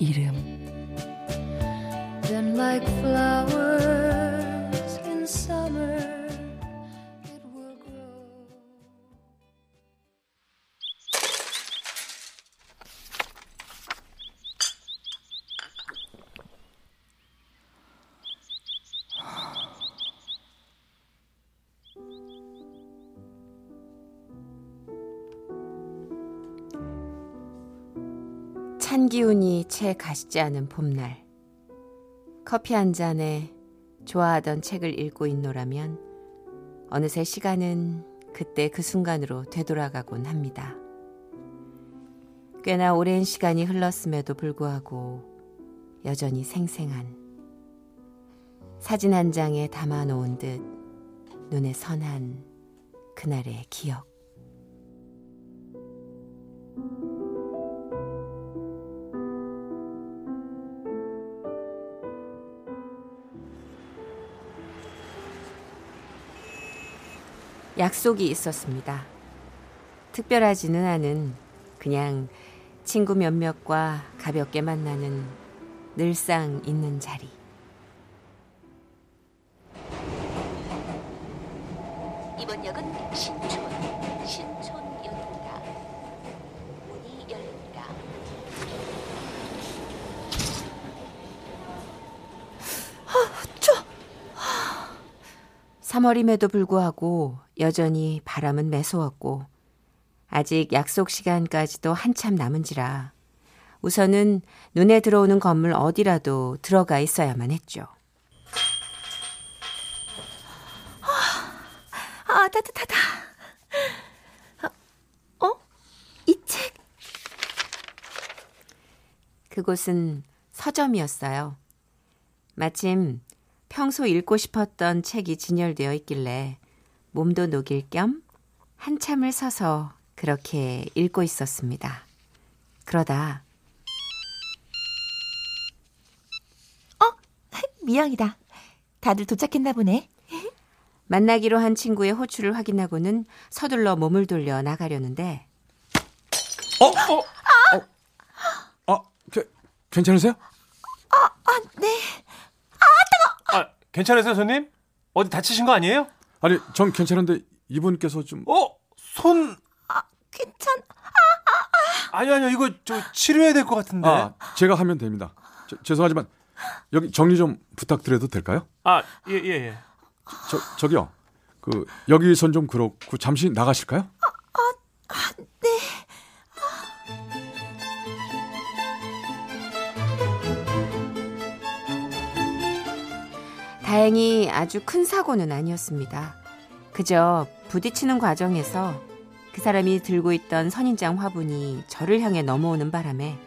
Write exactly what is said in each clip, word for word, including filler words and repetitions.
이름. 찬 기운이 채 가시지 않은 봄날, 커피 한 잔에 좋아하던 책을 읽고 있노라면 어느새 시간은 그때 그 순간으로 되돌아가곤 합니다. 꽤나 오랜 시간이 흘렀음에도 불구하고 여전히 생생한 사진 한 장에 담아놓은 듯 눈에 선한 그날의 기억. 약속이 있었습니다. 특별하지는 않은 그냥 친구 몇몇과 가볍게 만나는 늘상 있는 자리. 이번 역은 신촌, 신촌역입니다. 문이 열립니다. 삼월임에도 불구하고 여전히 바람은 매서웠고 아직 약속 시간까지도 한참 남은지라 우선은 눈에 들어오는 건물 어디라도 들어가 있어야만 했죠. 아, 아 따뜻하다. 아, 어? 이 책? 그곳은 서점이었어요. 마침 평소 읽고 싶었던 책이 진열되어 있길래 몸도 녹일 겸 한참을 서서 그렇게 읽고 있었습니다. 그러다 어? 미영이다. 다들 도착했나 보네. 만나기로 한 친구의 호출을 확인하고는 서둘러 몸을 돌려 나가려는데 어? 어? 아! 어? 어? 게, 괜찮으세요? 아, 아, 네. 괜찮으세요, 손님? 어디 다치신 거 아니에요? 아니, 전 괜찮은데 이분께서 좀... 어? 손... 아, 괜찮... 아, 아, 아. 아니, 아니요. 이거 저 치료해야 될 것 같은데. 아, 제가 하면 됩니다. 저, 죄송하지만 여기 정리 좀 부탁드려도 될까요? 아, 예, 예, 예. 저, 저기요. 그, 여기선 좀 그렇고 잠시 나가실까요? 아, 아, 아 네. 다행히 아주 큰 사고는 아니었습니다. 그저 부딪히는 과정에서 그 사람이 들고 있던 선인장 화분이 저를 향해 넘어오는 바람에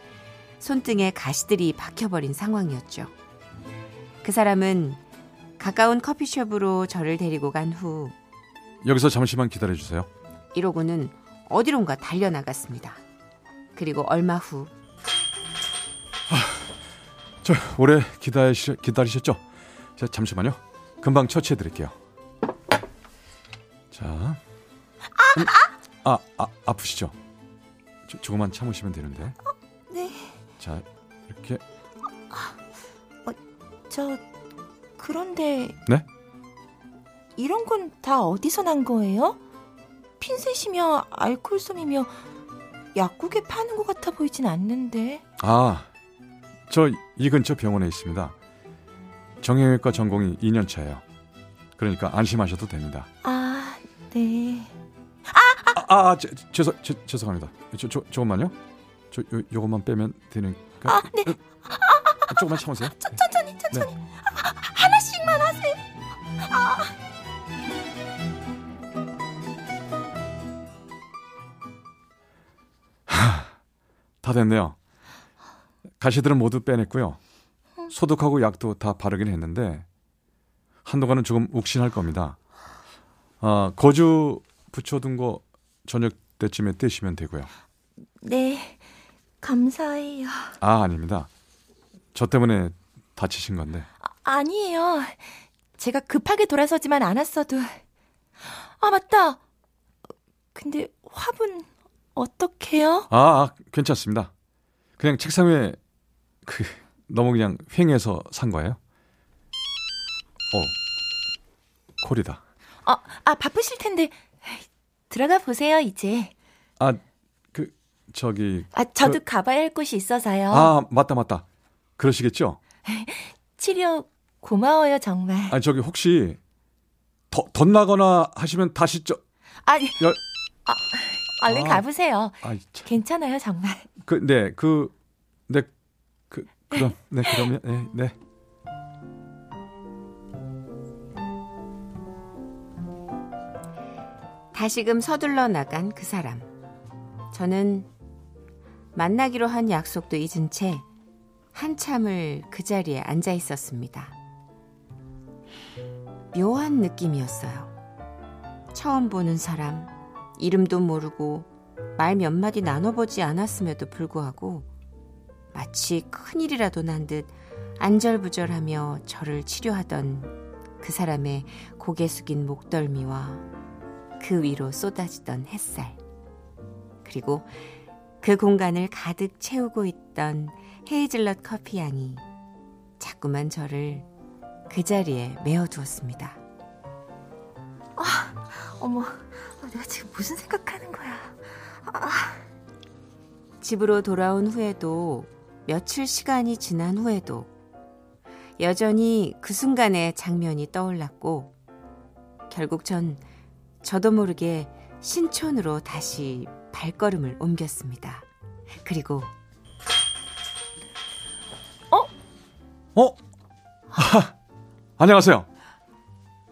손등에 가시들이 박혀버린 상황이었죠. 그 사람은 가까운 커피숍으로 저를 데리고 간 후 여기서 잠시만 기다려주세요. 이러고는 어디론가 달려나갔습니다. 그리고 얼마 후 아, 저 오래 기다리시, 기다리셨죠? 자, 잠시만요. 금방 처치해 드릴게요. 자. 음, 아, 아, 아프시죠? 조, 조금만 참으시면 되는데. 어, 네. 자, 이렇게. 어, 어, 저 그런데 네? 이런 건 다 어디서 난 거예요? 핀셋이며 알코올솜이며 약국에 파는 것 같아 보이진 않는데. 아. 저 이 근처 병원에 있습니다. 정형외과 전공이 이 년 차예요. 그러니까 안심하셔도 됩니다. 아, 네. 아, 아, 아, 아 제, 죄송, 제, 죄송합니다. 저, 저, 조금만요. 저, 요, 요것만 빼면 되니까. 아, 네. 아, 조금만 참으세요. 아, 천, 천천히, 천천히. 네. 아, 하나씩만 하세요. 아. 하, 다 됐네요. 가시들은 모두 빼냈고요. 소독하고 약도 다 바르긴 했는데 한동안은 조금 욱신할 겁니다. 아, 거주 붙여둔 거 저녁 때쯤에 떼시면 되고요. 네, 감사해요. 아, 아닙니다. 저 때문에 다치신 건데. 아, 아니에요. 제가 급하게 돌아서지만 않았어도. 아, 맞다. 근데 화분 어떡해요? 아, 아, 괜찮습니다. 그냥 책상 위에 그 너무 그냥 횡해서 산 거예요? 어, 콜이다. 어, 아, 바쁘실 텐데 들어가 보세요 이제. 아, 그 저기. 아, 저도 그, 가봐야 할 곳이 있어서요. 아, 맞다 맞다. 그러시겠죠? 치료 고마워요 정말. 아, 저기 혹시 더, 덧나거나 하시면 다시 저. 아, 열... 아, 얼른 아, 가보세요. 아, 괜찮아요 정말. 그, 네, 그, 네, 그, 그럼, 네, 그러면, 네, 네. 다시금 서둘러 나간 그 사람. 저는 만나기로 한 약속도 잊은 채 한참을 그 자리에 앉아 있었습니다. 묘한 느낌이었어요. 처음 보는 사람, 이름도 모르고 말 몇 마디 나눠보지 않았음에도 불구하고 마치 큰일이라도 난 듯 안절부절하며 저를 치료하던 그 사람의 고개 숙인 목덜미와 그 위로 쏟아지던 햇살, 그리고 그 공간을 가득 채우고 있던 헤이즐넛 커피 향이 자꾸만 저를 그 자리에 메어두었습니다. 아, 어머, 내가 지금 무슨 생각하는 거야. 아. 집으로 돌아온 후에도 며칠 시간이 지난 후에도 여전히 그 순간의 장면이 떠올랐고, 결국 전 저도 모르게 신촌으로 다시 발걸음을 옮겼습니다. 그리고 어? 어? 아, 안녕하세요.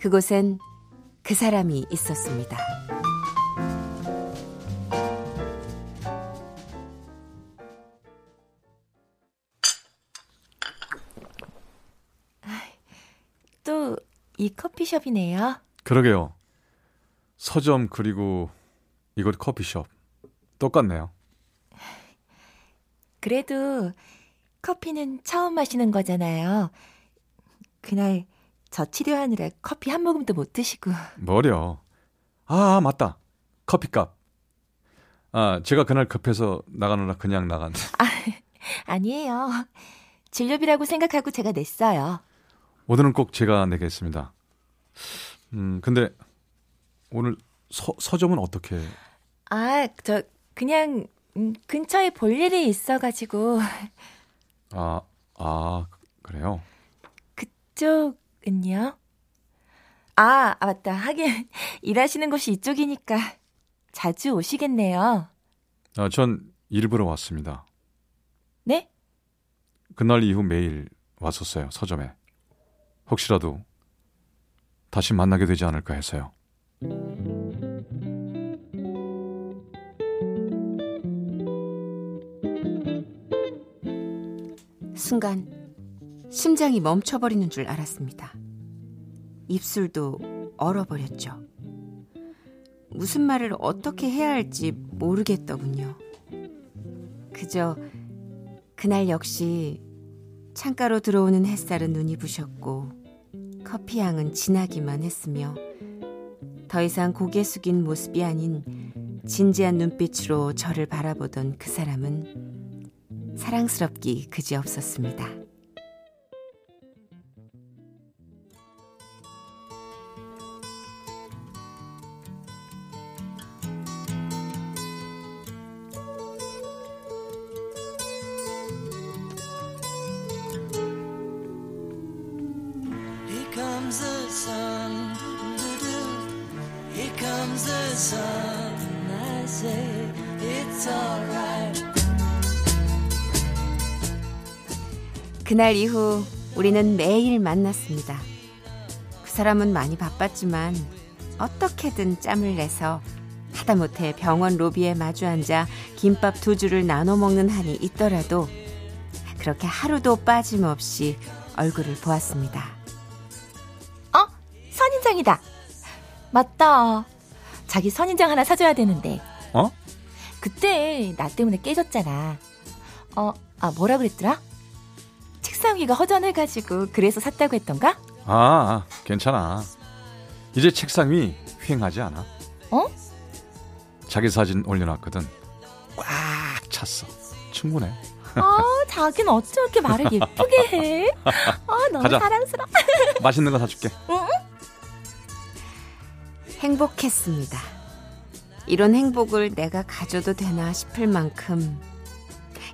그곳엔 그 사람이 있었습니다. 또 이 커피숍이네요. 그러게요. 서점 그리고 이곳 커피숍 똑같네요. 그래도 커피는 처음 마시는 거잖아요. 그날 저 치료하느라 커피 한 모금도 못 드시고. 뭐려. 아, 맞다. 커피값. 아, 제가 그날 급해서 나가느라 그냥 나간. 아, 아니에요. 진료비라고 생각하고 제가 냈어요. 오늘은 꼭 제가 내겠습니다. 음, 근데 오늘 서, 서점은 어떻게? 아, 저 그냥 근처에 볼 일이 있어가지고. 아, 아, 그래요? 그쪽은요? 아, 맞다. 하긴 일하시는 곳이 이쪽이니까 자주 오시겠네요. 아, 전 일부러 왔습니다. 네? 그날 이후 매일 왔었어요, 서점에. 혹시라도 다시 만나게 되지 않을까 해서요. 순간 심장이 멈춰버리는 줄 알았습니다. 입술도 얼어버렸죠. 무슨 말을 어떻게 해야 할지 모르겠더군요. 그저 그날 역시 창가로 들어오는 햇살은 눈이 부셨고 커피향은 진하기만 했으며 더 이상 고개 숙인 모습이 아닌 진지한 눈빛으로 저를 바라보던 그 사람은 사랑스럽기 그지없었습니다. Here comes the sun. Here comes the sun, I say it's alright. 그날 이후 우리는 매일 만났습니다. 그 사람은 많이 바빴지만 어떻게든 짬을 내서 하다못해 병원 로비에 마주 앉아 김밥 두 줄을 나눠 먹는 한이 있더라도 그렇게 하루도 빠짐없이 얼굴을 보았습니다. 어? 선인장이다. 맞다. 자기 선인장 하나 사줘야 되는데. 어? 그때 나 때문에 깨졌잖아. 어, 아 뭐라 그랬더라? 책상 위가 허전해가지고 그래서 샀다고 했던가? 아, 괜찮아. 이제 책상 위 휑하지 않아. 어? 자기 사진 올려놨거든. 꽉 찼어. 충분해. 아, 자긴 어쩜 이렇게 말을 예쁘게 해. 아, 너무 가자. 사랑스러워. 맛있는 거 사줄게. 응? 행복했습니다. 이런 행복을 내가 가져도 되나 싶을 만큼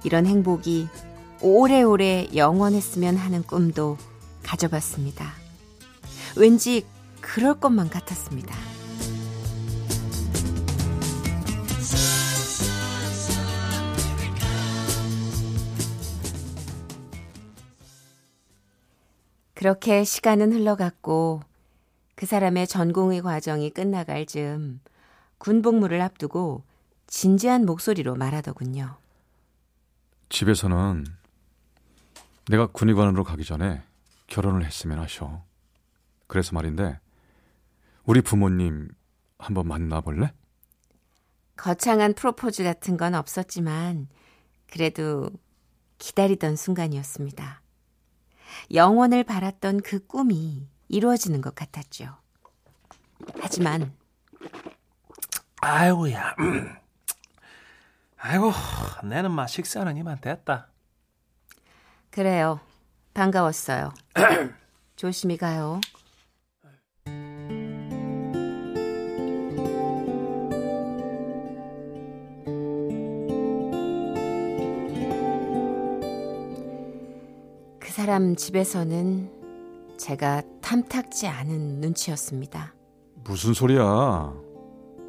이런 행복이 오래오래 영원했으면 하는 꿈도 가져봤습니다. 왠지 그럴 것만 같았습니다. 그렇게 시간은 흘러갔고 그 사람의 전공의 과정이 끝나갈 즈음 군복무를 앞두고 진지한 목소리로 말하더군요. 집에서는 내가 군의관으로 가기 전에 결혼을 했으면 하셔. 그래서 말인데 우리 부모님 한번 만나볼래? 거창한 프로포즈 같은 건 없었지만 그래도 기다리던 순간이었습니다. 영원을 바랐던 그 꿈이 이루어지는 것 같았죠. 하지만 아이고야. 아이고, 내는 막 식사는 이만 됐다. 그래요. 반가웠어요. 조심히 가요. 그 사람 집에서는 제가 탐탁지 않은 눈치였습니다. 무슨 소리야.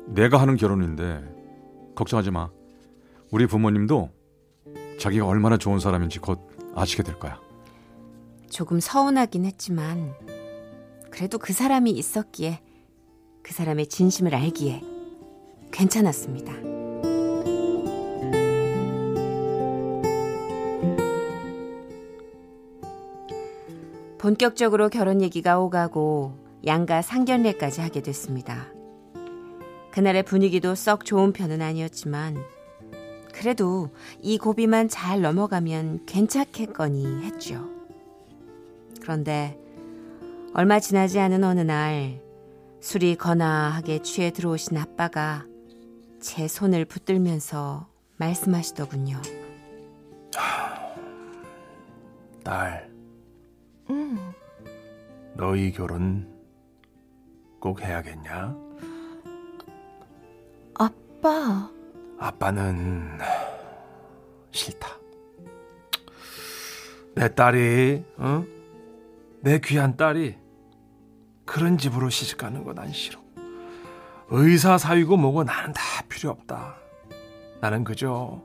내가 하는 결혼인데 걱정하지 마. 우리 부모님도 자기가 얼마나 좋은 사람인지 곧 아시게 될 거야. 조금 서운하긴 했지만 그래도 그 사람이 있었기에, 그 사람의 진심을 알기에 괜찮았습니다. 본격적으로 결혼 얘기가 오가고 양가 상견례까지 하게 됐습니다. 그날의 분위기도 썩 좋은 편은 아니었지만 그래도 이 고비만 잘 넘어가면 괜찮겠거니 했죠. 그런데 얼마 지나지 않은 어느 날 술이 거나하게 취해 들어오신 아빠가 제 손을 붙들면서 말씀하시더군요. 딸, 음. 너희 결혼 꼭 해야겠냐? 아빠. 아빠는 싫다. 내 딸이, 어? 내 귀한 딸이 그런 집으로 시집가는 건 난 싫어. 의사 사위고 뭐고 나는 다 필요 없다. 나는 그저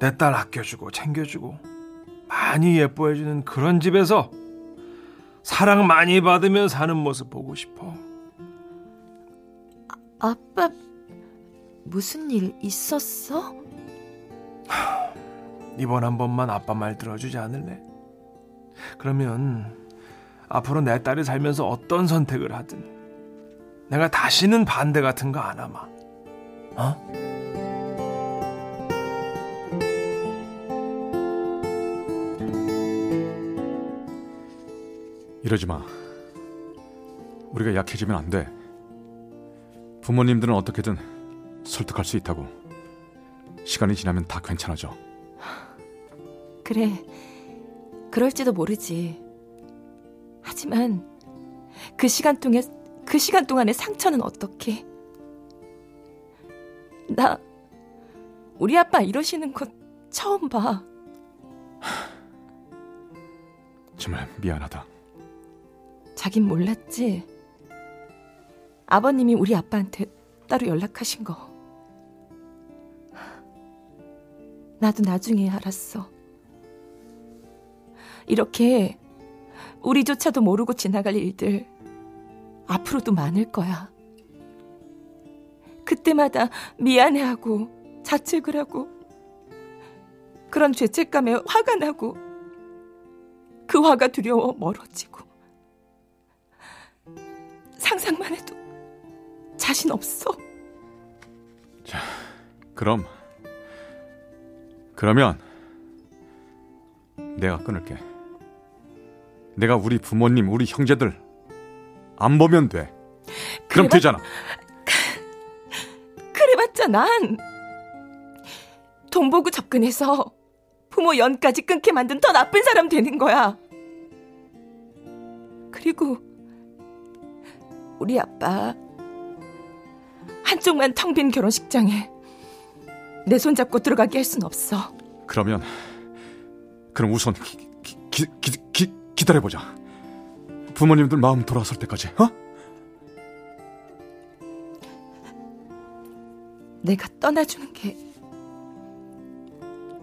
내 딸 아껴주고 챙겨주고 많이 예뻐해주는 그런 집에서 사랑 많이 받으며 사는 모습 보고 싶어. 아, 아빠... 무슨 일 있었어? 이번 한 번만 아빠 말 들어주지 않을래? 그러면 앞으로 내 딸이 살면서 어떤 선택을 하든 내가 다시는 반대 같은 거 안 하마. 어? 이러지 마. 우리가 약해지면 안 돼. 부모님들은 어떻게든 설득할 수 있다고. 시간이 지나면 다 괜찮아져. 그래, 그럴지도 모르지. 하지만 그 시간 동안 그 시간 동안의 상처는 어떻게? 나 우리 아빠 이러시는 거 처음 봐. 정말 미안하다. 자긴 몰랐지. 아버님이 우리 아빠한테 따로 연락하신 거. 나도 나중에 알았어. 이렇게 우리조차도 모르고 지나갈 일들 앞으로도 많을 거야. 그때마다 미안해하고 자책을 하고 그런 죄책감에 화가 나고 그 화가 두려워 멀어지고 상상만 해도 자신 없어. 자, 그럼 그러면 내가 끊을게. 내가 우리 부모님, 우리 형제들 안 보면 돼. 그럼 그래봤... 되잖아. 그래봤자 난 돈 보고 접근해서 부모 연까지 끊게 만든 더 나쁜 사람 되는 거야. 그리고 우리 아빠 한쪽만 텅 빈 결혼식장에 내 손잡고 들어가게 할 순 없어. 그러면 그럼 우선 기, 기, 기, 기, 기다려보자. 부모님들 마음 돌아설 때까지. 어? 내가 떠나주는 게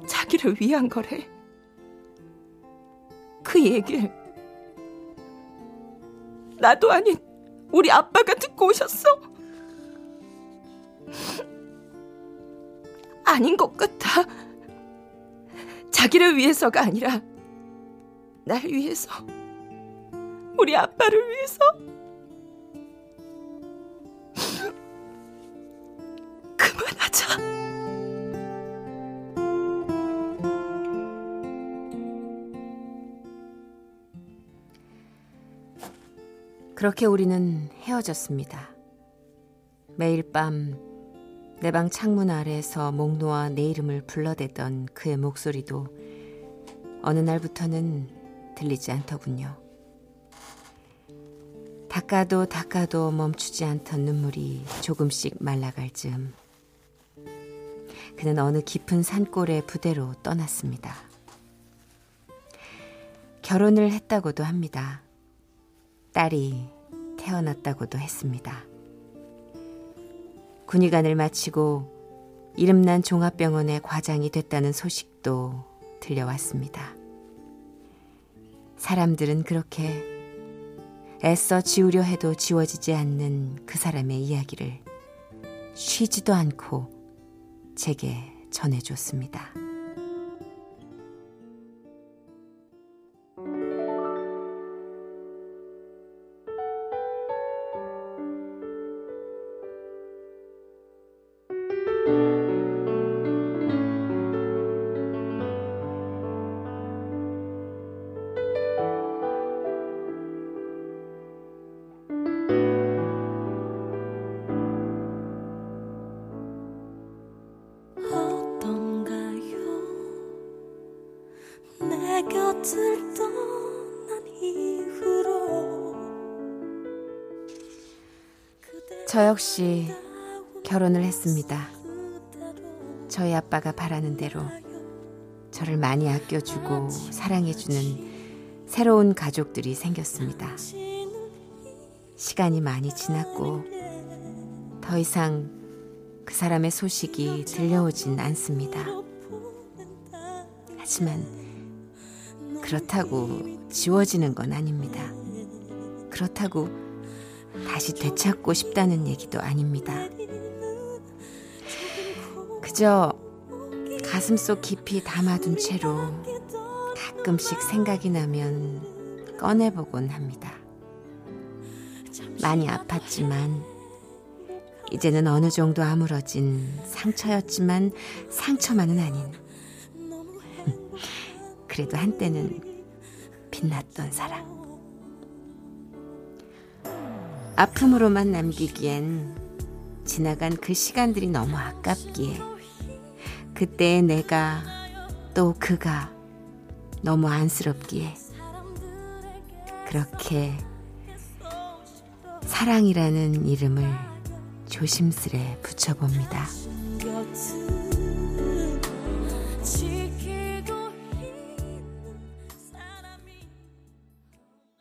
자기를 위한 거래. 그 얘기를 나도 아닌 우리 아빠가 듣고 오셨어. 아닌 것 같아. 자기를 위해서가 아니라 날 위해서, 우리 아빠를 위해서. 그만하자. 그렇게 우리는 헤어졌습니다. 매일 밤 내 방 창문 아래에서 목 놓아 내 이름을 불러대던 그의 목소리도 어느 날부터는 들리지 않더군요. 닦아도 닦아도 멈추지 않던 눈물이 조금씩 말라갈 즈음 그는 어느 깊은 산골의 부대로 떠났습니다. 결혼을 했다고도 합니다. 딸이 태어났다고도 했습니다. 군의관을 마치고 이름난 종합병원의 과장이 됐다는 소식도 들려왔습니다. 사람들은 그렇게 애써 지우려 해도 지워지지 않는 그 사람의 이야기를 쉬지도 않고 제게 전해줬습니다. 저 역시 결혼을 했습니다. 저희 아빠가 바라는 대로 저를 많이 아껴주고 사랑해주는 새로운 가족들이 생겼습니다. 시간이 많이 지났고 더 이상 그 사람의 소식이 들려오진 않습니다. 하지만 그렇다고 지워지는 건 아닙니다. 그렇다고 다시 되찾고 싶다는 얘기도 아닙니다. 그저 가슴 속 깊이 담아둔 채로 가끔씩 생각이 나면 꺼내보곤 합니다. 많이 아팠지만 이제는 어느 정도 아물어진 상처였지만 상처만은 아닌 그래도 한때는 빛났던 사랑. 아픔으로만 남기기엔 지나간 그 시간들이 너무 아깝기에 그때의 내가 또 그가 너무 안쓰럽기에 그렇게 사랑이라는 이름을 조심스레 붙여봅니다.